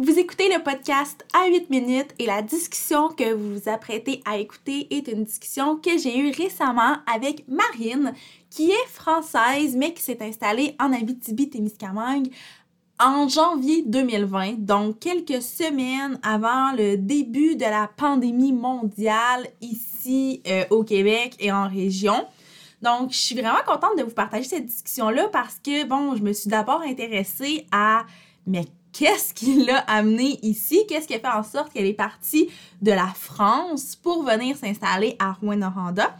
Vous écoutez le podcast à 8 minutes et la discussion que vous vous apprêtez à écouter est une discussion que j'ai eue récemment avec Marine, qui est française mais qui s'est installée en Abitibi-Témiscamingue en janvier 2020, donc quelques semaines avant le début de la pandémie mondiale ici au Québec et en région. Donc, je suis vraiment contente de vous partager cette discussion-là parce que, bon, je me suis d'abord intéressée à mais qu'est-ce qui l'a amenée ici? Qu'est-ce qui a fait en sorte qu'elle est partie de la France pour venir s'installer à Rouyn-Noranda?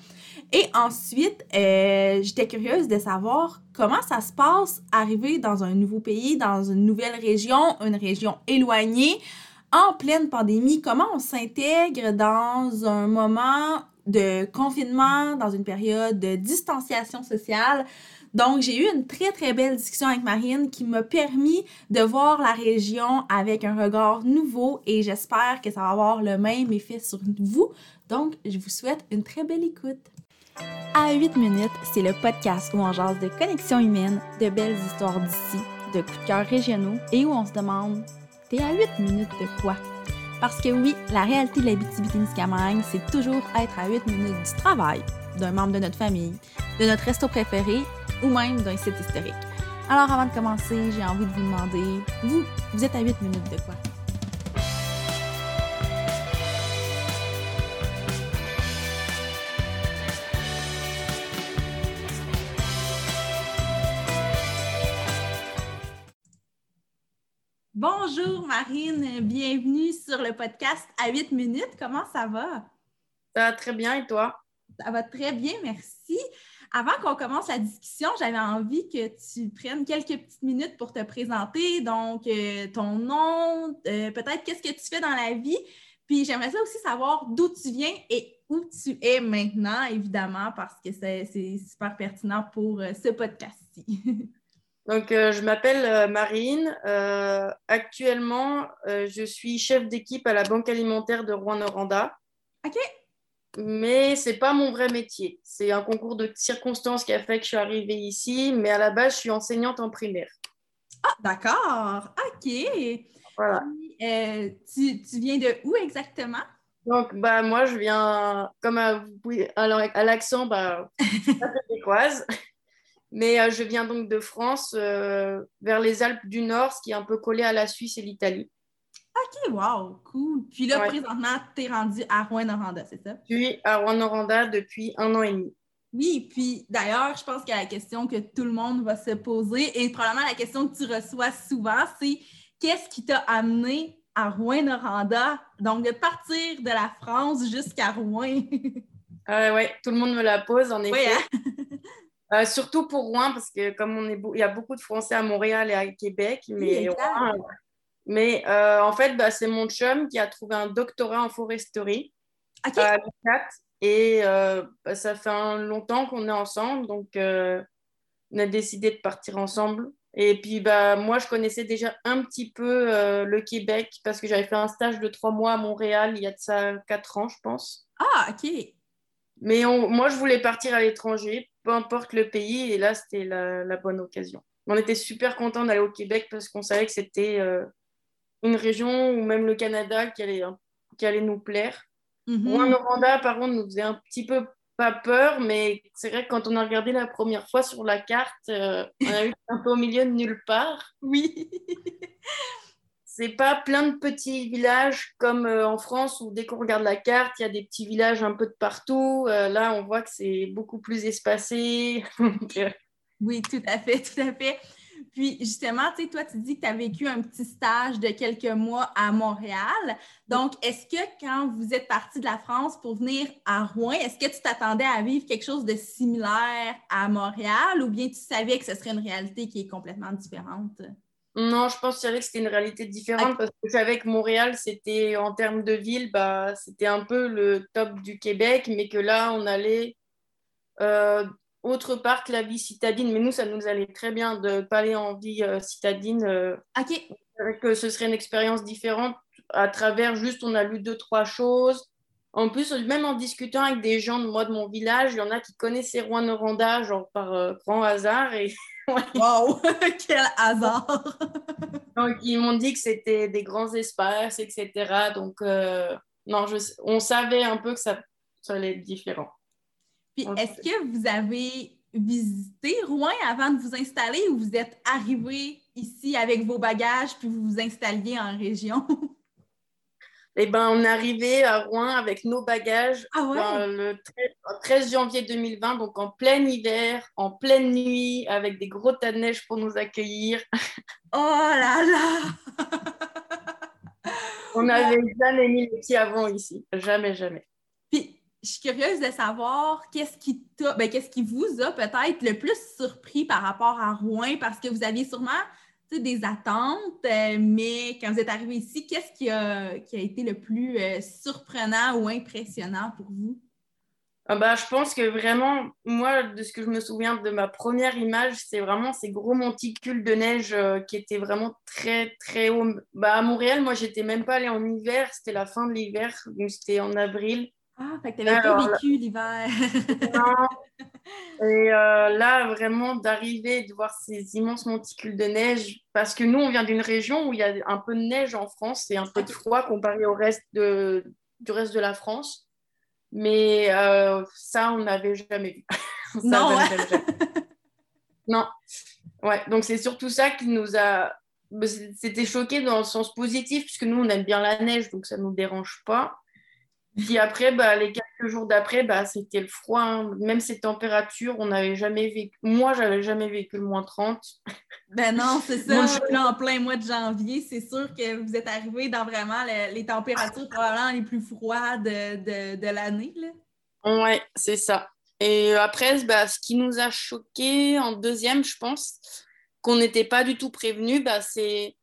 Et ensuite, j'étais curieuse de savoir comment ça se passe, arriver dans un nouveau pays, dans une nouvelle région, une région éloignée, en pleine pandémie. Comment on s'intègre dans un moment de confinement, dans une période de distanciation sociale. Donc, j'ai eu une très, très belle discussion avec Marine qui m'a permis de voir la région avec un regard nouveau et j'espère que ça va avoir le même effet sur vous. Donc, je vous souhaite une très belle écoute. À 8 minutes, c'est le podcast où on jase de connexions humaines, de belles histoires d'ici, de coups de cœur régionaux et où on se demande « T'es à 8 minutes de quoi? » Parce que oui, la réalité de l'Abitibi-Témiscamingue, c'est toujours être à 8 minutes du travail, d'un membre de notre famille, de notre resto préféré ou même d'un site historique. Alors avant de commencer, j'ai envie de vous demander, vous êtes à 8 minutes de quoi? Bonjour Marine, bienvenue sur le podcast à 8 minutes. Comment ça va? Ça va très bien et toi? Ça va très bien, merci. Avant qu'on commence la discussion, j'avais envie que tu prennes quelques petites minutes pour te présenter. Donc, ton nom, peut-être qu'est-ce que tu fais dans la vie. Puis j'aimerais ça aussi savoir d'où tu viens et où tu es maintenant, évidemment, parce que c'est super pertinent pour ce podcast-ci. Donc, je m'appelle Marine. Actuellement, je suis chef d'équipe à la Banque alimentaire de Rouyn-Noranda. OK. Mais ce n'est pas mon vrai métier. C'est un concours de circonstances qui a fait que je suis arrivée ici. Mais à la base, je suis enseignante en primaire. Ah, d'accord. OK. Voilà. Tu viens de où exactement? Donc, bah, moi, je viens, comme à l'accent, bah, je suis pas québécoise. Mais je viens donc de France, vers les Alpes du Nord, ce qui est un peu collé à la Suisse et l'Italie. OK, wow, cool. Puis là, ouais. Présentement, tu es rendue à Rouyn-Noranda, c'est ça? Je suis à Rouyn-Noranda depuis 1 an et demi. Oui, puis d'ailleurs, je pense que la question que tout le monde va se poser, et probablement la question que tu reçois souvent, c'est qu'est-ce qui t'a amené à Rouyn-Noranda? Donc, de partir de la France jusqu'à Rouen. Oui, tout le monde me la pose, en effet. Ouais, hein? Surtout pour Rouen, parce que comme il y a beaucoup de Français à Montréal et à Québec, mais oui, Rouen, mais en fait, bah, c'est mon chum qui a trouvé un doctorat en foresterie à l'UQAT, et bah, ça fait longtemps qu'on est ensemble, donc on a décidé de partir ensemble. Et puis bah, moi, je connaissais déjà un petit peu le Québec parce que j'avais fait un stage de 3 mois à Montréal il y a de ça 4 ans, je pense. Ah, OK. Mais moi, je voulais partir à l'étranger, peu importe le pays, et là, c'était la bonne occasion. On était super contents d'aller au Québec parce qu'on savait que c'était une région ou même le Canada qui allait nous plaire. Mm-hmm. Rouyn-Noranda, par contre, nous faisait un petit peu pas peur, mais c'est vrai que quand on a regardé la première fois sur la carte, on a vu un peu au milieu de nulle part. Oui. C'est pas plein de petits villages comme en France où dès qu'on regarde la carte, il y a des petits villages un peu de partout. Là, on voit que c'est beaucoup plus espacé. Oui, tout à fait, tout à fait. Puis justement, tu sais, toi, tu dis que tu as vécu un petit stage de quelques mois à Montréal. Donc, est-ce que quand vous êtes parti de la France pour venir à Rouen, est-ce que tu t'attendais à vivre quelque chose de similaire à Montréal ou bien tu savais que ce serait une réalité qui est complètement différente? Non, je pense que je savais que c'était une réalité différente parce que je savais que Montréal, c'était en termes de ville, bah, c'était un peu le top du Québec, mais que là, on allait autre part que la vie citadine. Mais nous, ça nous allait très bien de ne pas aller en vie citadine. OK. Que ce serait une expérience différente à travers juste, on a lu 2-3 choses. En plus, même en discutant avec des gens de mon village, il y en a qui connaissaient Rouyn-Noranda, genre par grand hasard. Et... Wow! Quel hasard! Donc, ils m'ont dit que c'était des grands espaces, etc. Donc, non, on savait un peu que ça allait être différent. Puis, est-ce que vous avez visité Rouyn avant de vous installer ou vous êtes arrivé ici avec vos bagages puis vous vous installiez en région? Eh bien, on est arrivé à Rouyn avec nos bagages le 13 janvier 2020, donc en plein hiver, en pleine nuit, avec des gros tas de neige pour nous accueillir. Oh là là! On n'avait jamais mis les pieds avant ici. Jamais, jamais. Puis, je suis curieuse de savoir qu'est-ce qui vous a peut-être le plus surpris par rapport à Rouyn, parce que vous aviez sûrement des attentes, mais quand vous êtes arrivé ici, qu'est-ce qui a été le plus surprenant ou impressionnant pour vous? Ah ben, je pense que vraiment, moi, de ce que je me souviens de ma première image, c'est vraiment ces gros monticules de neige qui étaient vraiment très, très hauts. Ben, à Montréal, moi, je n'étais même pas allée en hiver, c'était la fin de l'hiver, donc c'était en avril. Ah, fait que tu n'avais pas vécu l'hiver. Non. Et là, vraiment, d'arriver et de voir ces immenses monticules de neige, parce que nous, on vient d'une région où il y a un peu de neige en France et un peu de froid comparé au reste du reste de la France. Mais ça, on n'avait jamais vu. Non. Ouais, donc c'est surtout ça qui nous a... C'était choqué dans le sens positif, puisque nous, on aime bien la neige, donc ça ne nous dérange pas. Puis après, les quelques jours d'après, c'était le froid. Hein. Même ces températures, on n'avait jamais vécu. Moi, je n'avais jamais vécu le moins 30. Ben non, c'est ça. Moi, je suis là en plein mois de janvier. C'est sûr que vous êtes arrivés dans vraiment les températures probablement les plus froides de l'année. Oui, c'est ça. Et après, ce qui nous a choqués en deuxième, je pense, qu'on n'était pas du tout prévenus, c'est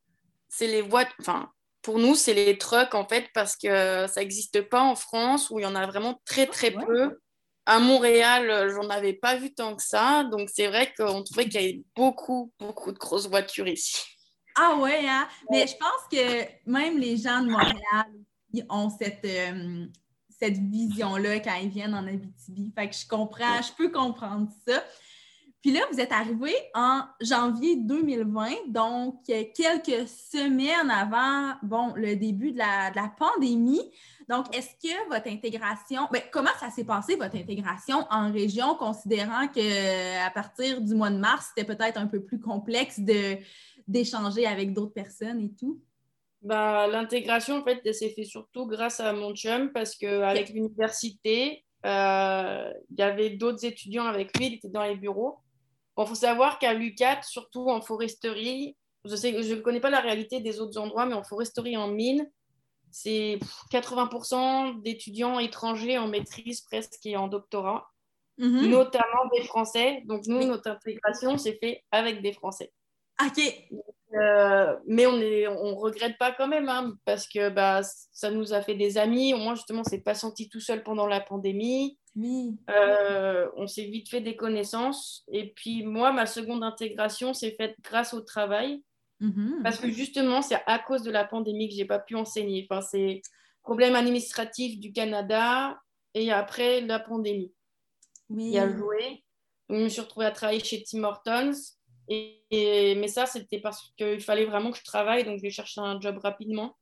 les voies... Enfin, pour nous, c'est les trucks, en fait, parce que ça n'existe pas en France, où il y en a vraiment très, très peu. À Montréal, j'en avais pas vu tant que ça. Donc, c'est vrai qu'on trouvait qu'il y avait beaucoup, beaucoup de grosses voitures ici. Ah ouais, hein? Mais je pense que même les gens de Montréal ont cette vision-là quand ils viennent en Abitibi. Fait que je peux comprendre ça. Puis là, vous êtes arrivé en janvier 2020, donc quelques semaines avant le début de la pandémie. Donc, est-ce que votre intégration... comment ça s'est passé, votre intégration en région, considérant qu'à partir du mois de mars, c'était peut-être un peu plus complexe d'échanger avec d'autres personnes et tout? L'intégration, en fait, elle s'est faite surtout grâce à mon chum, parce qu'avec l'université, il y avait d'autres étudiants avec lui, il était dans les bureaux. Bon, faut savoir qu'à l'UQAT, surtout en foresterie, je ne connais pas la réalité des autres endroits, mais en foresterie, en mine, c'est 80% d'étudiants étrangers en maîtrise presque et en doctorat, notamment des Français. Donc, nous, notre intégration s'est faite avec des Français. OK. Mais on regrette pas quand même, hein, parce que ça nous a fait des amis. Au moins, justement, on ne s'est pas senti tout seul pendant la pandémie. Oui. On s'est vite fait des connaissances. Et puis, moi, ma seconde intégration s'est faite grâce au travail. Mm-hmm. Parce que, justement, c'est à cause de la pandémie que je n'ai pas pu enseigner. Enfin, c'est problème administratif du Canada et après la pandémie. Oui. Il a joué. Je me suis retrouvée à travailler chez Tim Hortons. Mais ça, c'était parce qu'il fallait vraiment que je travaille, donc j'ai cherché un job rapidement,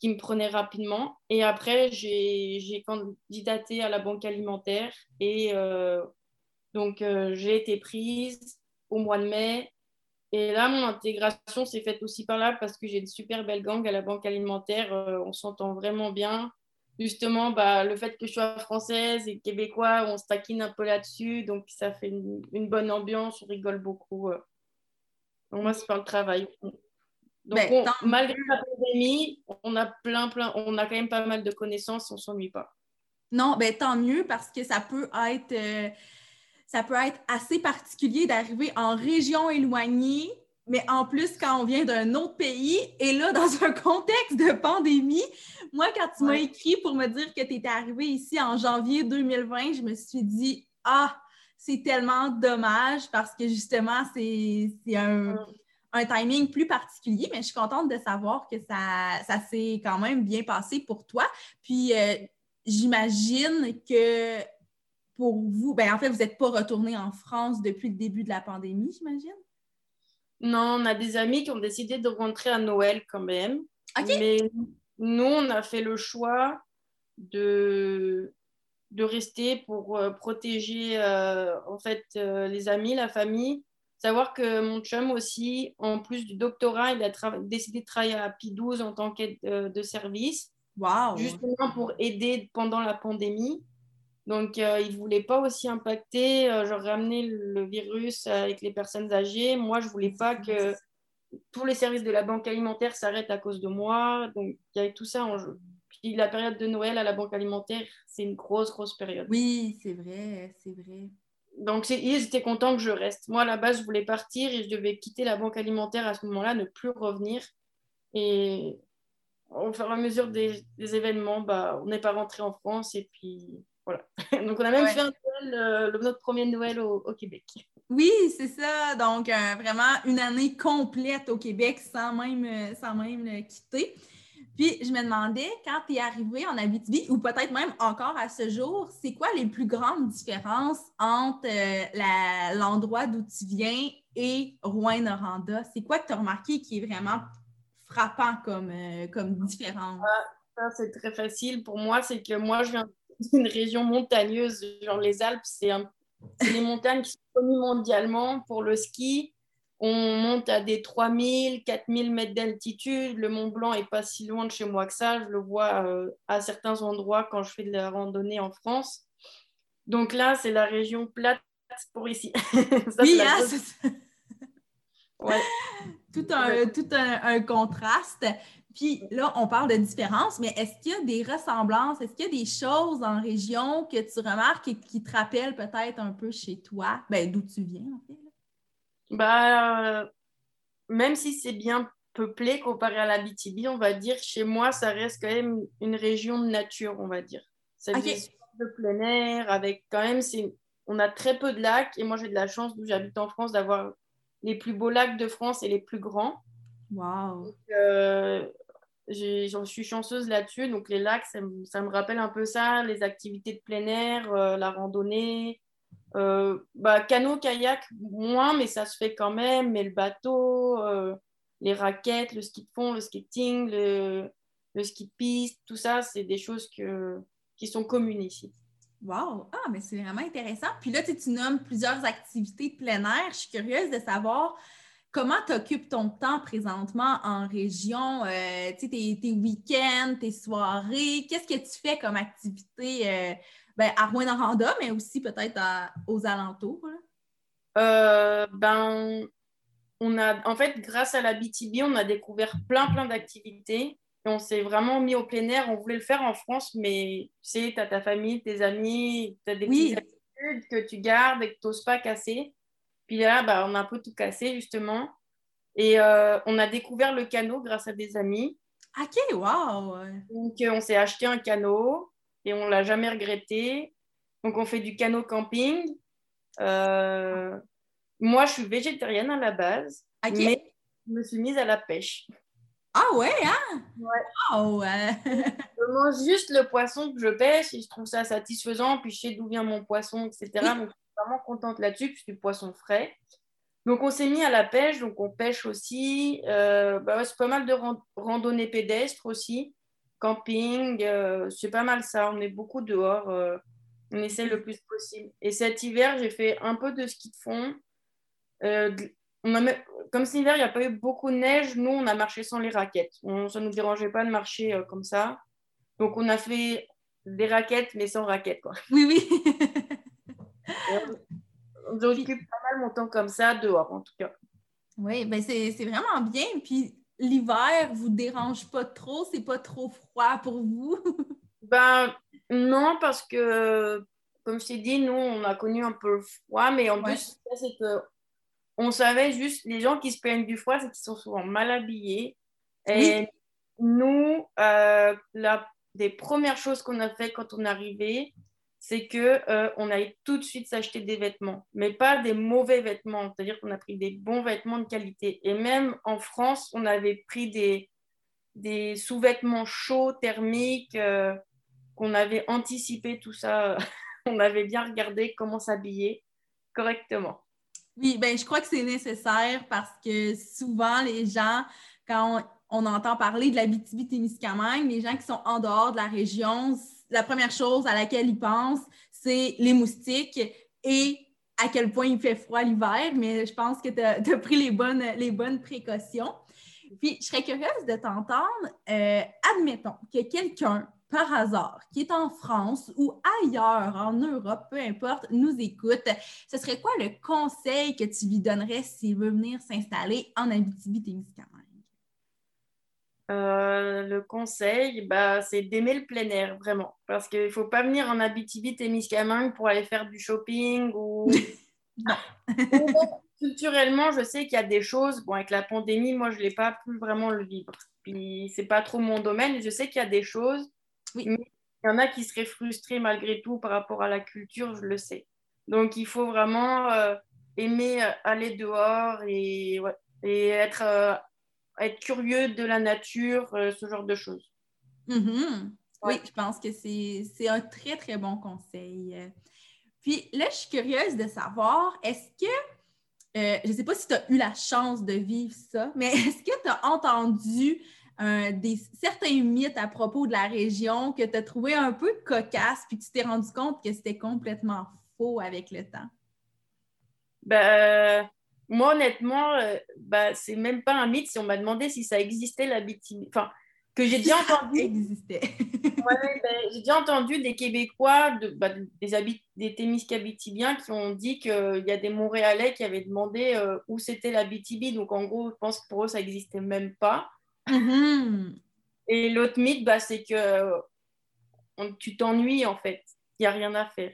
qui me prenait rapidement. Et après, j'ai candidaté à la Banque alimentaire et donc j'ai été prise au mois de mai. Et là, mon intégration s'est faite aussi par là parce que j'ai une super belle gang à la Banque alimentaire. On s'entend vraiment bien. Justement, le fait que je sois française et québécois, on se taquine un peu là-dessus, donc ça fait une bonne ambiance, on rigole beaucoup. Donc, moi, c'est par le travail. Donc, malgré la pandémie, on a quand même pas mal de connaissances, on ne s'ennuie pas. Non, tant mieux, parce que ça peut être assez particulier d'arriver en région éloignée, mais en plus, quand on vient d'un autre pays, et là, dans un contexte de pandémie, moi, quand tu m'as écrit pour me dire que tu étais arrivée ici en janvier 2020, je me suis dit « Ah, c'est tellement dommage parce que justement, c'est un timing plus particulier. » Mais je suis contente de savoir que ça s'est quand même bien passé pour toi. Puis, j'imagine que pour vous, en fait, vous n'êtes pas retournée en France depuis le début de la pandémie, j'imagine? Non, on a des amis qui ont décidé de rentrer à Noël quand même. Okay. Mais nous, on a fait le choix de rester pour protéger en fait les amis, la famille. Savoir que mon chum aussi, en plus du doctorat, il a décidé de travailler à P12 en tant qu'aide de service. Wow. Justement pour aider pendant la pandémie. Donc, il ne voulait pas aussi impacter, genre ramener le virus avec les personnes âgées. Moi, je ne voulais pas que tous les services de la Banque alimentaire s'arrêtent à cause de moi. Donc, il y avait tout ça en jeu. Puis, la période de Noël à la Banque alimentaire, c'est une grosse, grosse période. Oui, c'est vrai, c'est vrai. Donc, ils étaient contents que je reste. Moi, à la base, je voulais partir et je devais quitter la Banque alimentaire à ce moment-là, ne plus revenir. Et au fur et à mesure des événements, bah, on n'est pas rentré en France et puis... Voilà. Donc, on a même fait un Noël, notre premier Noël au Québec. Oui, c'est ça. Donc, vraiment une année complète au Québec sans même le quitter. Puis, je me demandais, quand tu es arrivée en Abitibi, ou peut-être même encore à ce jour, c'est quoi les plus grandes différences entre l'endroit d'où tu viens et Rouyn-Noranda? C'est quoi que tu as remarqué qui est vraiment frappant comme différence? Ça, c'est très facile pour moi. C'est que moi, je viens une région montagneuse, genre les Alpes, c'est les montagnes qui sont connues mondialement pour le ski. On monte à des 3000, 4000 mètres d'altitude. Le Mont Blanc n'est pas si loin de chez moi que ça. Je le vois à certains endroits quand je fais de la randonnée en France. Donc là, c'est la région plate pour ici. Ça, oui, c'est ça. Ouais. Tout un contraste. Puis là, on parle de différences, mais est-ce qu'il y a des ressemblances? Est-ce qu'il y a des choses en région que tu remarques et qui te rappellent peut-être un peu chez toi? Ben, d'où tu viens, en fait? Bah, même si c'est bien peuplé comparé à l'Abitibi, on va dire, chez moi, ça reste quand même une région de nature, on va dire. C'est des sports de plein air, avec quand même, on a très peu de lacs. Et moi, j'ai de la chance, d'où j'habite en France, d'avoir les plus beaux lacs de France et les plus grands. Wow! Donc, j'en suis chanceuse là-dessus, donc les lacs, ça me rappelle un peu ça, les activités de plein air, la randonnée, canot, kayak, moins, mais ça se fait quand même, mais le bateau, les raquettes, le ski de fond, le skating, le ski de piste, tout ça, c'est des choses qui sont communes ici. Wow! Ah, mais c'est vraiment intéressant. Puis là, tu nommes plusieurs activités de plein air, je suis curieuse de savoir... Comment t'occupes ton temps présentement en région? Tes week-ends, tes soirées, qu'est-ce que tu fais comme activité à Rouyn-Noranda, mais aussi peut-être aux alentours? Grâce à l'Abitibi, on a découvert plein d'activités. Et on s'est vraiment mis au plein air. On voulait le faire en France, mais tu sais, t'as ta famille, tes amis, t'as des petites habitudes que tu gardes et que t'oses pas casser. Puis là, on a un peu tout cassé, justement. Et on a découvert le canot grâce à des amis. OK, wow! Donc, on s'est acheté un canot et on ne l'a jamais regretté. Donc, on fait du canot camping. Moi, je suis végétarienne à la base, mais je me suis mise à la pêche. Ah ouais, hein? Ouais. Oh, ouais. Je mange juste le poisson que je pêche et je trouve ça satisfaisant. Puis, je sais d'où vient mon poisson, etc. Donc, vraiment contente là-dessus, puis du poisson frais. Donc, on s'est mis à la pêche, donc on pêche aussi. C'est pas mal de randonnées pédestres aussi, camping, c'est pas mal ça. On est beaucoup dehors, on essaie le plus possible. Et cet hiver, j'ai fait un peu de ski de fond. Comme cet hiver, il n'y a pas eu beaucoup de neige, nous, on a marché sans les raquettes. Ça ne nous dérangeait pas de marcher comme ça. Donc, on a fait des raquettes, mais sans raquettes, quoi. Oui. J'occupe pas mal mon temps comme ça dehors, en tout cas. Oui, c'est vraiment bien. Puis l'hiver, vous dérange pas trop? C'est pas trop froid pour vous? Non, parce que, comme je t'ai dit, nous, on a connu un peu le froid, mais en plus, c'est que on savait juste, les gens qui se plaignent du froid, c'est qu'ils sont souvent mal habillés. Et nous, des premières choses qu'on a fait quand on est arrivé, c'est qu'on allait tout de suite s'acheter des vêtements, mais pas des mauvais vêtements. C'est-à-dire qu'on a pris des bons vêtements de qualité. Et même en France, on avait pris des sous-vêtements chauds, thermiques, qu'on avait anticipé tout ça. On avait bien regardé comment s'habiller correctement. Oui, bien, je crois que c'est nécessaire parce que souvent, les gens, quand on entend parler de l'Abitibi-Témiscamingue, les gens qui sont en dehors de la région, la première chose à laquelle ils pensent, c'est les moustiques et à quel point il fait froid l'hiver, mais je pense que tu as pris les bonnes précautions. Puis, je serais curieuse de t'entendre. Admettons que quelqu'un, par hasard, qui est en France ou ailleurs, en Europe, peu importe, nous écoute, ce serait quoi le conseil que tu lui donnerais s'il veut venir s'installer en Abitibi-Témiscamingue? Le conseil, c'est d'aimer le plein air, vraiment. Parce qu'il ne faut pas venir en Abitibi-Témiscamingue pour aller faire du shopping ou... Culturellement, je sais qu'il y a des choses... Bon, avec la pandémie, moi, je ne l'ai pas pu vraiment le vivre. Puis, ce n'est pas trop mon domaine. Je sais qu'il y a des choses, oui, mais il y en a qui seraient frustrés malgré tout par rapport à la culture, je le sais. Donc, il faut vraiment aimer aller dehors et être curieux de la nature, ce genre de choses. Mm-hmm. Ouais. Oui, je pense que c'est un très, très bon conseil. Puis là, je suis curieuse de savoir, est-ce que, je ne sais pas si tu as eu la chance de vivre ça, mais est-ce que tu as entendu certains mythes à propos de la région que tu as trouvé un peu cocasse puis que tu t'es rendu compte que c'était complètement faux avec le temps? Moi, honnêtement, c'est même pas un mythe. Si on m'a demandé si ça existait, l'Abitibi... Enfin, que j'ai déjà entendu... Ça existait. Ouais, j'ai déjà entendu des Québécois, des Témiscabitibiens qui ont dit qu'il y a des Montréalais qui avaient demandé où c'était l'Abitibi. Donc, en gros, je pense que pour eux, ça n'existait même pas. Mm-hmm. Et l'autre mythe, c'est que tu t'ennuies, en fait. Il n'y a rien à faire.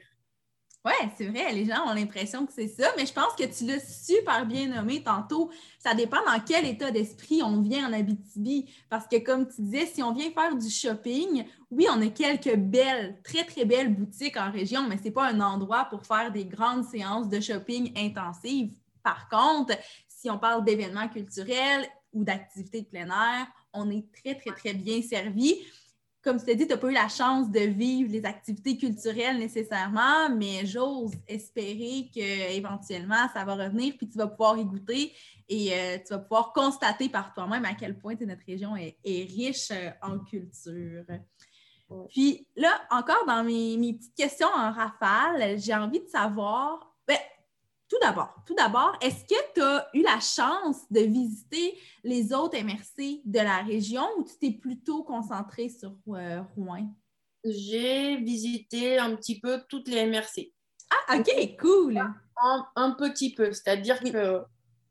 Oui, c'est vrai, les gens ont l'impression que c'est ça, mais je pense que tu l'as super bien nommé tantôt. Ça dépend dans quel état d'esprit on vient en Abitibi, parce que comme tu disais, si on vient faire du shopping, oui, on a quelques belles, très, très belles boutiques en région, mais ce n'est pas un endroit pour faire des grandes séances de shopping intensives. Par contre, si on parle d'événements culturels ou d'activités de plein air, on est très, très, très bien servi. Comme tu t'es dit, tu n'as pas eu la chance de vivre les activités culturelles nécessairement, mais j'ose espérer qu'éventuellement, ça va revenir, puis tu vas pouvoir y goûter et tu vas pouvoir constater par toi-même à quel point notre région est riche en culture. Ouais. Puis là, encore dans mes petites questions en rafale, j'ai envie de savoir, tout d'abord, est-ce que tu as eu la chance de visiter les autres MRC de la région ou tu t'es plutôt concentrée sur Rouyn? J'ai visité un petit peu toutes les MRC. Ah, OK, cool! Un petit peu, c'est-à-dire que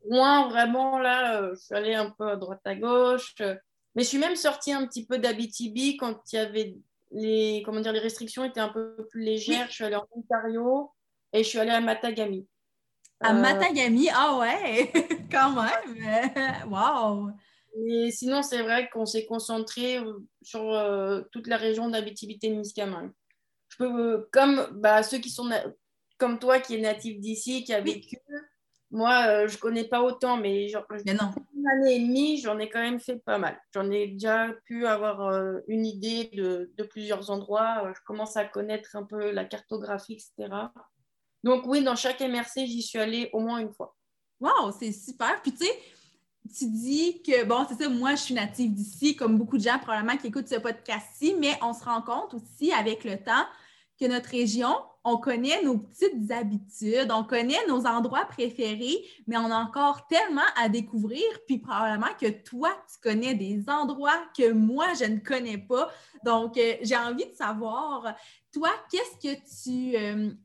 Rouyn, vraiment, là, je suis allée un peu à droite à gauche, mais je suis même sortie un petit peu d'Abitibi quand il y avait les restrictions étaient un peu plus légères. Oui. Je suis allée en Ontario et je suis allée à Matagami. À Matagami, ah ouais, quand même, wow! Mais sinon, c'est vrai qu'on s'est concentré sur toute la région d'Abitibi-Témiscamingue. Je peux, comme ceux qui sont comme toi, qui est natif d'ici, qui a vécu, moi, je connais pas autant, mais une année et demie, j'en ai quand même fait pas mal. J'en ai déjà pu avoir une idée de plusieurs endroits. Je commence à connaître un peu la cartographie, etc. Donc oui, dans chaque MRC, j'y suis allée au moins une fois. Wow, c'est super! Puis tu sais, tu dis que, c'est ça, moi je suis native d'ici, comme beaucoup de gens probablement qui écoutent ce podcast-ci, mais on se rend compte aussi avec le temps que notre région, on connaît nos petites habitudes, on connaît nos endroits préférés, mais on a encore tellement à découvrir, puis probablement que toi, tu connais des endroits que moi, je ne connais pas. Donc, j'ai envie de savoir, toi, qu'est-ce que tu...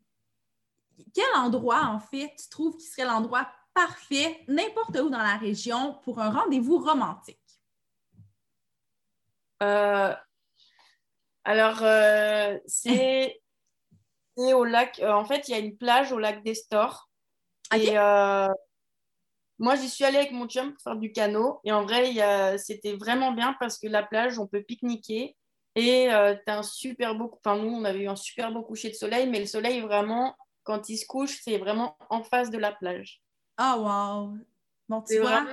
Quel endroit, en fait, tu trouves qui serait l'endroit parfait, n'importe où dans la région, pour un rendez-vous romantique? C'est au lac... en fait, il y a une plage au lac d'Estor. Okay. Et moi, j'y suis allée avec mon chum pour faire du canot. Et en vrai, c'était vraiment bien parce que la plage, on peut pique-niquer. Et t'as un super beau... Enfin, nous, on avait eu un super beau coucher de soleil, mais le soleil, vraiment... Quand il se couche, c'est vraiment en face de la plage. Ah, wow! Bon, tu vois,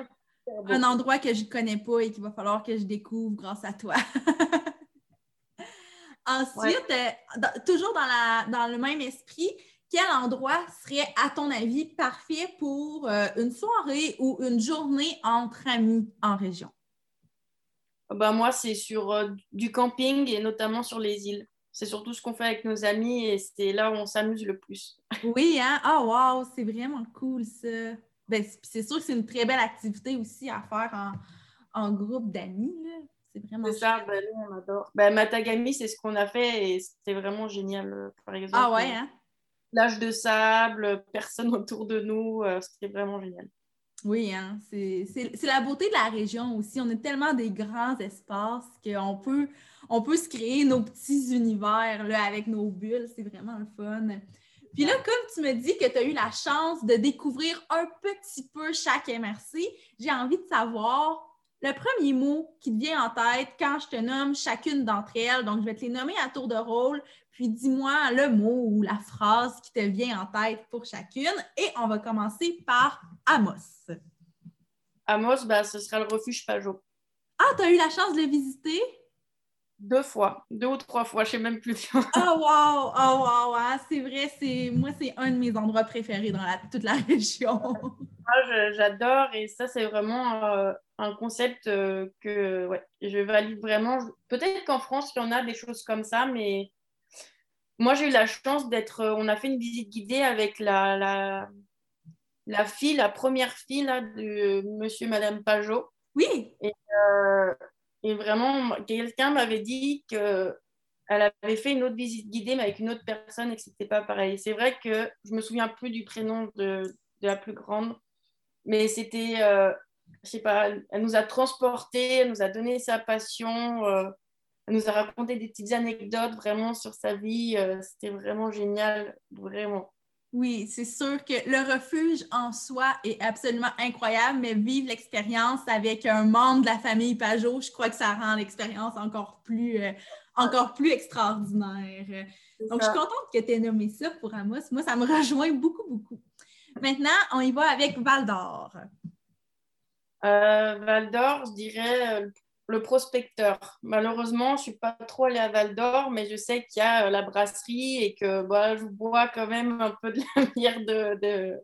un endroit que je ne connais pas et qu'il va falloir que je découvre grâce à toi. Ensuite, toujours dans le même esprit, quel endroit serait, à ton avis, parfait pour une soirée ou une journée entre amis en région? Ben moi, c'est sur du camping et notamment sur les îles. C'est surtout ce qu'on fait avec nos amis et c'est là où on s'amuse le plus. Oui, hein? Ah, oh, wow! C'est vraiment cool, ça! Ben, c'est sûr que c'est une très belle activité aussi à faire en groupe d'amis, là. C'est vraiment ça, ben là, on adore. Ben, Matagami, c'est ce qu'on a fait et c'était vraiment génial, par exemple. Ah ouais, hein? Plage de sable, personne autour de nous, c'était vraiment génial. Oui, hein? C'est la beauté de la région aussi. On a tellement des grands espaces qu'on peut se créer nos petits univers là, avec nos bulles. C'est vraiment le fun. Puis là, comme tu me dis que tu as eu la chance de découvrir un petit peu chaque MRC, j'ai envie de savoir... Le premier mot qui te vient en tête quand je te nomme chacune d'entre elles, donc je vais te les nommer à tour de rôle, puis dis-moi le mot ou la phrase qui te vient en tête pour chacune. Et on va commencer par Amos. Amos, ben, ce sera le refuge Pajot. Ah, tu as eu la chance de le visiter? 2 ou 3 fois, je ne sais même plus. Oh wow, hein? C'est vrai, moi c'est un de mes endroits préférés dans toute la région. Moi, j'adore et ça c'est vraiment... un concept que ouais, je valide vraiment. Peut-être qu'en France, il y en a des choses comme ça, mais moi, j'ai eu la chance d'être... on a fait une visite guidée avec la fille, la première fille là, de monsieur et madame Pajot. Oui! Et vraiment, quelqu'un m'avait dit qu'elle avait fait une autre visite guidée, mais avec une autre personne et que c'était pas pareil. C'est vrai que je me souviens plus du prénom de la plus grande, mais c'était... je sais pas, elle nous a transportés, elle nous a donné sa passion, elle nous a raconté des petites anecdotes vraiment sur sa vie. C'était vraiment génial, vraiment. Oui, c'est sûr que le refuge en soi est absolument incroyable, mais vivre l'expérience avec un membre de la famille Pajot, je crois que ça rend l'expérience encore plus extraordinaire. Donc, je suis contente que tu aies nommé ça pour Amos. Moi, ça me rejoint beaucoup, beaucoup. Maintenant, on y va avec Val d'Or. Val d'Or, je dirais le Prospecteur. Malheureusement, je ne suis pas trop allée à Val d'Or, mais je sais qu'il y a la brasserie et que bah, je bois quand même un peu de la bière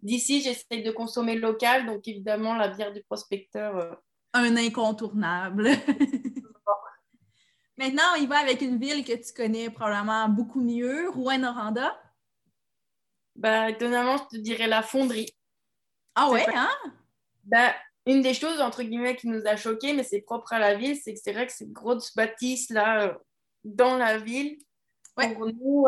d'ici. J'essaie de consommer local, donc évidemment, la bière du Prospecteur. Un incontournable. Maintenant, on y va avec une ville que tu connais probablement beaucoup mieux, Rouyn-Noranda. Ben, étonnamment, je te dirais la Fonderie. Ah ouais, hein? Ben, une des choses, entre guillemets, qui nous a choqués, mais c'est propre à la ville, c'est que c'est vrai que cette grosse bâtisse, là, dans la ville, ouais. Pour nous,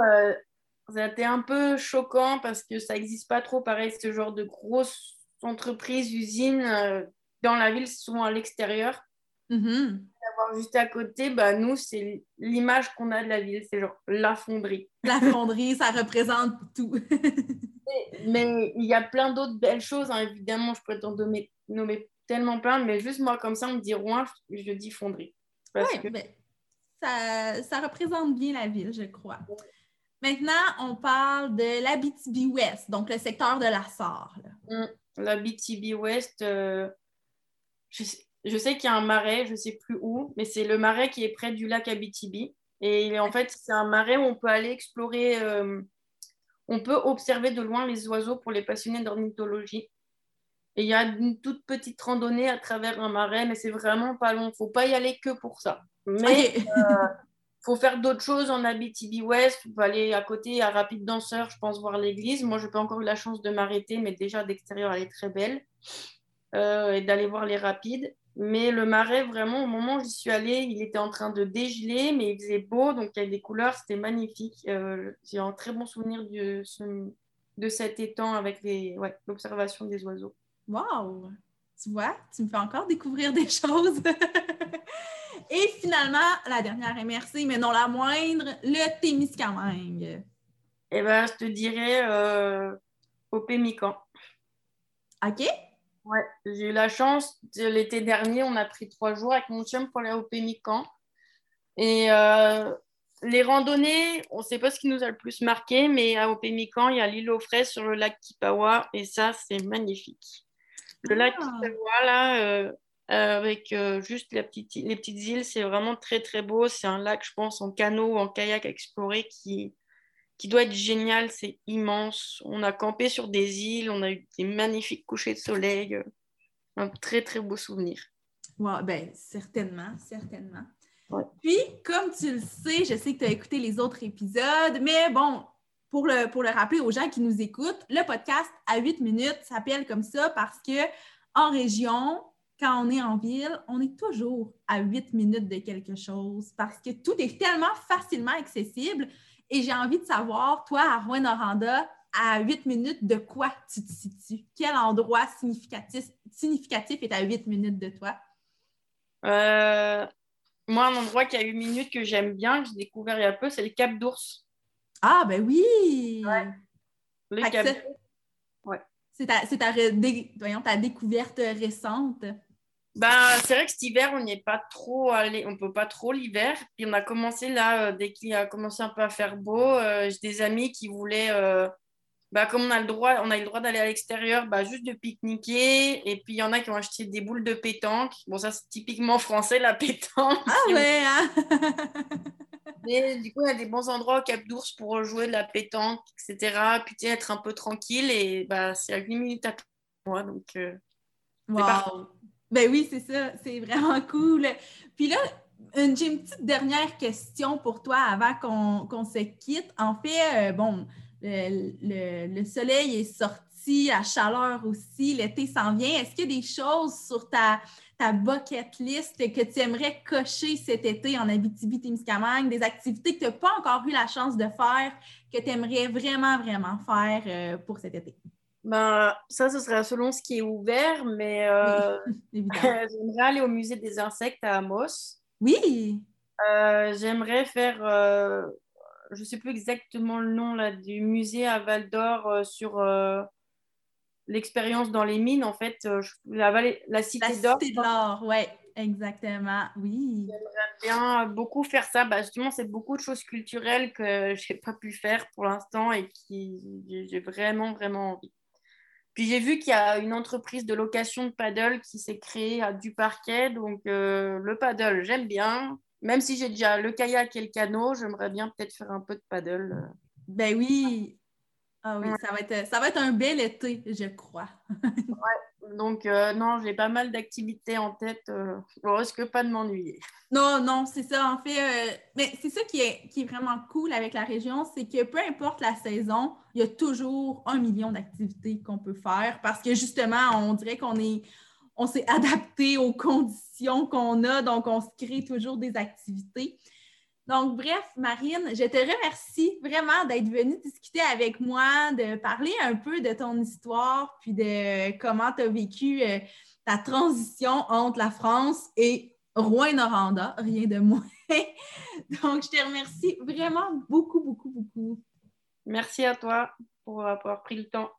ça a été un peu choquant parce que ça n'existe pas trop, pareil, ce genre de grosses entreprises, usines, dans la ville, souvent à l'extérieur. Mm-hmm. D'avoir juste à côté, ben, nous, c'est l'image qu'on a de la ville, c'est genre la fonderie. La fonderie, ça représente tout. Mais il y a plein d'autres belles choses, hein. Évidemment, je pourrais t'en nommer tellement plein, mais juste moi, comme ça, on me dit Rouen, je dis fonderie. Oui, ben, ça représente bien la ville, je crois. Maintenant, on parle de l'Abitibi-Ouest, donc le secteur de la Sarre. L'Abitibi-Ouest, je sais qu'il y a un marais, je ne sais plus où, mais c'est le marais qui est près du lac Abitibi. Et en fait, c'est un marais où on peut aller explorer... on peut observer de loin les oiseaux pour les passionnés d'ornithologie. Et il y a une toute petite randonnée à travers un marais, mais c'est vraiment pas long. Il ne faut pas y aller que pour ça. Mais il faut faire d'autres choses en Abitibi-Ouest. On peut aller à côté, à Rapide Danseur, je pense, voir l'église. Moi, je n'ai pas encore eu la chance de m'arrêter, mais déjà, d'extérieur, elle est très belle. Et d'aller voir les rapides. Mais le marais, vraiment, au moment où j'y suis allée, il était en train de dégeler, mais il faisait beau, donc il y a des couleurs, c'était magnifique. J'ai un très bon souvenir de cet étang avec l'observation des oiseaux. Wow! Tu vois, tu me fais encore découvrir des choses! Et finalement, la dernière MRC, mais non la moindre, le Témiscamingue. Eh bien, je te dirais Opémican. OK! Ouais, j'ai eu la chance, l'été dernier, on a pris 3 jours avec mon chum pour aller au Opémican. Et les randonnées, on ne sait pas ce qui nous a le plus marqué, mais à Opémican, il y a l'île aux frais sur le lac Kipawa, et ça, c'est magnifique. Le lac Kipawa, là, avec juste les petites îles, c'est vraiment très, très beau. C'est un lac, je pense, en canot ou en kayak exploré qui... qui doit être génial, c'est immense. On a campé sur des îles, on a eu des magnifiques couchers de soleil, un très très beau souvenir. Wow, ben, certainement. Ouais. Puis, comme tu le sais, je sais que tu as écouté les autres épisodes, mais bon, pour le rappeler aux gens qui nous écoutent, le podcast à 8 minutes s'appelle comme ça parce que en région, quand on est en ville, on est toujours à 8 minutes de quelque chose parce que tout est tellement facilement accessible. Et j'ai envie de savoir, toi, à Rouyn-Noranda, à 8 minutes, de quoi tu te situes? Quel endroit significatif est à 8 minutes de toi? Moi, un endroit qui a 8 minutes que j'aime bien, que j'ai découvert il y a peu, c'est le Cap d'Ours. Ah, ben oui! Ouais. Le Cap d'Ours. Ouais. C'est ta découverte récente? Ben, c'est vrai que cet hiver, on n'est pas trop allé, on peut pas trop l'hiver. Puis on a commencé là, dès qu'il a commencé un peu à faire beau, j'ai des amis qui voulaient, comme on a le droit d'aller à l'extérieur, juste de pique-niquer. Et puis il y en a qui ont acheté des boules de pétanque. Bon, ça c'est typiquement français, la pétanque. Ah ouais. Hein? Mais du coup, il y a des bons endroits au Cap d'Ours pour jouer de la pétanque, etc. Puis être un peu tranquille. Et c'est à 8 minutes à moi, donc c'est parfait. Ben oui, c'est ça. C'est vraiment cool. Puis là, j'ai une petite dernière question pour toi avant qu'on se quitte. En fait, le soleil est sorti, la chaleur aussi, l'été s'en vient. Est-ce qu'il y a des choses sur ta bucket list que tu aimerais cocher cet été en Abitibi-Témiscamingue, des activités que tu n'as pas encore eu la chance de faire, que tu aimerais vraiment, vraiment faire pour cet été? Ben, ça, ce sera selon ce qui est ouvert, mais j'aimerais aller au musée des insectes à Amos. Oui! J'aimerais faire, je ne sais plus exactement le nom là, du musée à Val d'Or sur l'expérience dans les mines, en fait, la cité d'Or. La cité d'Or, oui, exactement, oui. J'aimerais bien beaucoup faire ça. Justement, c'est beaucoup de choses culturelles que je n'ai pas pu faire pour l'instant et qui j'ai vraiment, vraiment envie. Puis j'ai vu qu'il y a une entreprise de location de paddle qui s'est créée à Du Parquet, donc le paddle, j'aime bien. Même si j'ai déjà le kayak et le canot, j'aimerais bien peut-être faire un peu de paddle. Ben oui! Ah oui, ouais. Ça va être un bel été, je crois. Ouais, donc non, j'ai pas mal d'activités en tête. Je ne risque pas de m'ennuyer. Non, c'est ça. En fait, mais c'est ça qui est vraiment cool avec la région, c'est que peu importe la saison, il y a toujours 1 million d'activités qu'on peut faire parce que justement, on dirait qu'on s'est adapté aux conditions qu'on a, donc on se crée toujours des activités. Donc, bref, Marine, je te remercie vraiment d'être venue discuter avec moi, de parler un peu de ton histoire, puis de comment tu as vécu ta transition entre la France et Rouyn-Noranda, rien de moins. Donc, je te remercie vraiment beaucoup, beaucoup, beaucoup. Merci à toi pour avoir pris le temps.